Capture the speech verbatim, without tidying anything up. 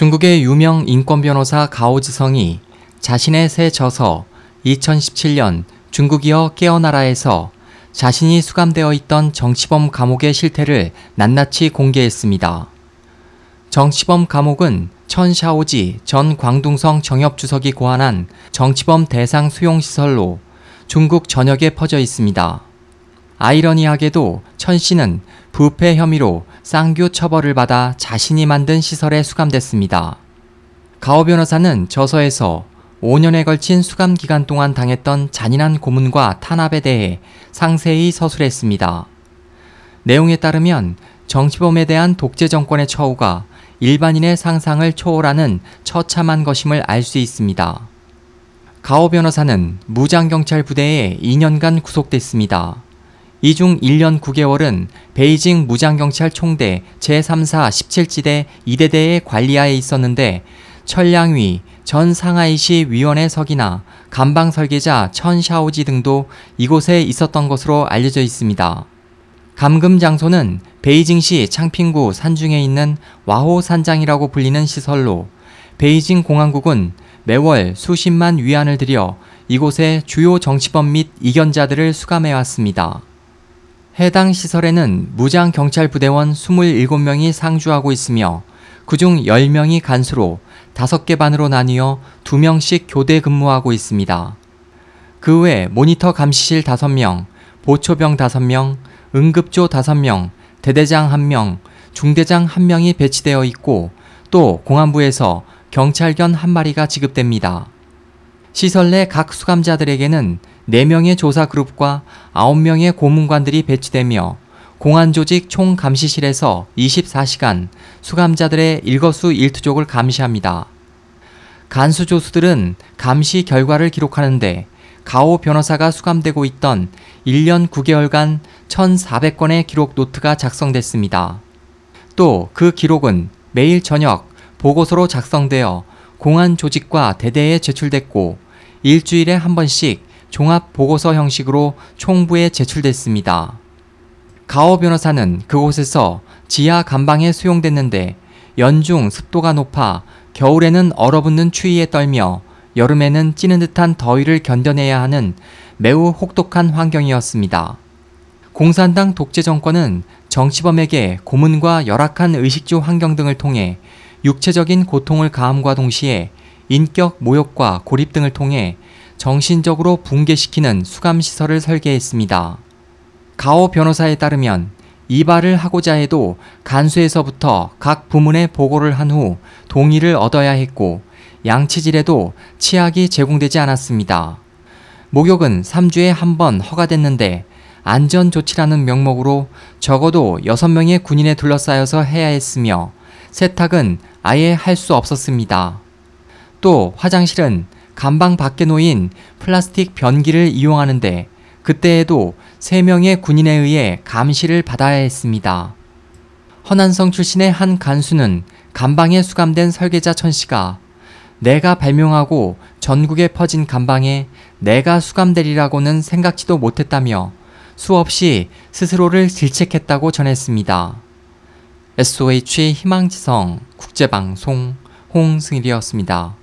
중국의 유명 인권변호사 가오지성이 자신의 새 저서 이천십칠 년 중국이여 깨어나라에서 자신이 수감되어 있던 정치범 감옥의 실태를 낱낱이 공개했습니다. 정치범 감옥은 천샤오지 전 광둥성 정협주석이 고안한 정치범 대상 수용시설로 중국 전역에 퍼져 있습니다. 아이러니하게도 천 씨는 부패 혐의로 쌍규 처벌을 받아 자신이 만든 시설에 수감됐습니다. 가오 변호사는 저서에서 오 년에 걸친 수감 기간 동안 당했던 잔인한 고문과 탄압에 대해 상세히 서술했습니다. 내용에 따르면 정치범에 대한 독재 정권의 처우가 일반인의 상상을 초월하는 처참한 것임을 알 수 있습니다. 가오 변호사는 무장경찰 부대에 이 년간 구속됐습니다. 이 중 일 년 구 개월은 베이징 무장경찰 총대 제삼 사 십칠 지대 이 대대의 관리하에 있었는데 천량위 전 상하이시 위원회석이나 감방 설계자 천샤오지 등도 이곳에 있었던 것으로 알려져 있습니다. 감금 장소는 베이징시 창핑구 산중에 있는 와호산장이라고 불리는 시설로 베이징 공안국은 매월 수십만 위안을 들여 이곳에 주요 정치범 및 이견자들을 수감해왔습니다. 해당 시설에는 무장경찰부대원 이십칠 명이 상주하고 있으며 그중 십 명이 간수로 다섯 개 반으로 나뉘어 두 명씩 교대 근무하고 있습니다. 그 외 모니터 감시실 다섯 명, 보초병 다섯 명, 응급조 다섯 명, 대대장 한 명, 중대장 한 명이 배치되어 있고 또 공안부에서 경찰견 한 마리가 지급됩니다. 시설 내 각 수감자들에게는 네 명의 조사그룹과 아홉 명의 고문관들이 배치되며 공안조직 총감시실에서 이십사 시간 수감자들의 일거수 일투족을 감시합니다. 간수조수들은 감시 결과를 기록하는데 가오 변호사가 수감되고 있던 일 년 구 개월간 천사백 건의 기록 노트가 작성됐습니다. 또 그 기록은 매일 저녁 보고서로 작성되어 공안조직과 대대에 제출됐고 일주일에 한 번씩 종합보고서 형식으로 총부에 제출됐습니다. 가오 변호사는 그곳에서 지하 감방에 수용됐는데 연중 습도가 높아 겨울에는 얼어붙는 추위에 떨며 여름에는 찌는 듯한 더위를 견뎌내야 하는 매우 혹독한 환경이었습니다. 공산당 독재 정권은 정치범에게 고문과 열악한 의식주 환경 등을 통해 육체적인 고통을 가함과 동시에 인격 모욕과 고립 등을 통해 정신적으로 붕괴시키는 수감시설을 설계했습니다. 가오 변호사에 따르면 이발을 하고자 해도 간수에서부터 각 부문에 보고를 한 후 동의를 얻어야 했고 양치질에도 치약이 제공되지 않았습니다. 목욕은 삼 주에 한 번 허가됐는데 안전조치라는 명목으로 적어도 여섯 명의 군인에 둘러싸여서 해야 했으며 세탁은 아예 할 수 없었습니다. 또 화장실은 감방 밖에 놓인 플라스틱 변기를 이용하는데 그때에도 세 명의 군인에 의해 감시를 받아야 했습니다. 허난성 출신의 한 간수는 감방에 수감된 설계자 천 씨가 내가 발명하고 전국에 퍼진 감방에 내가 수감되리라고는 생각지도 못했다며 수없이 스스로를 질책했다고 전했습니다. 에스오에이치 희망지성 국제방송 홍승일이었습니다.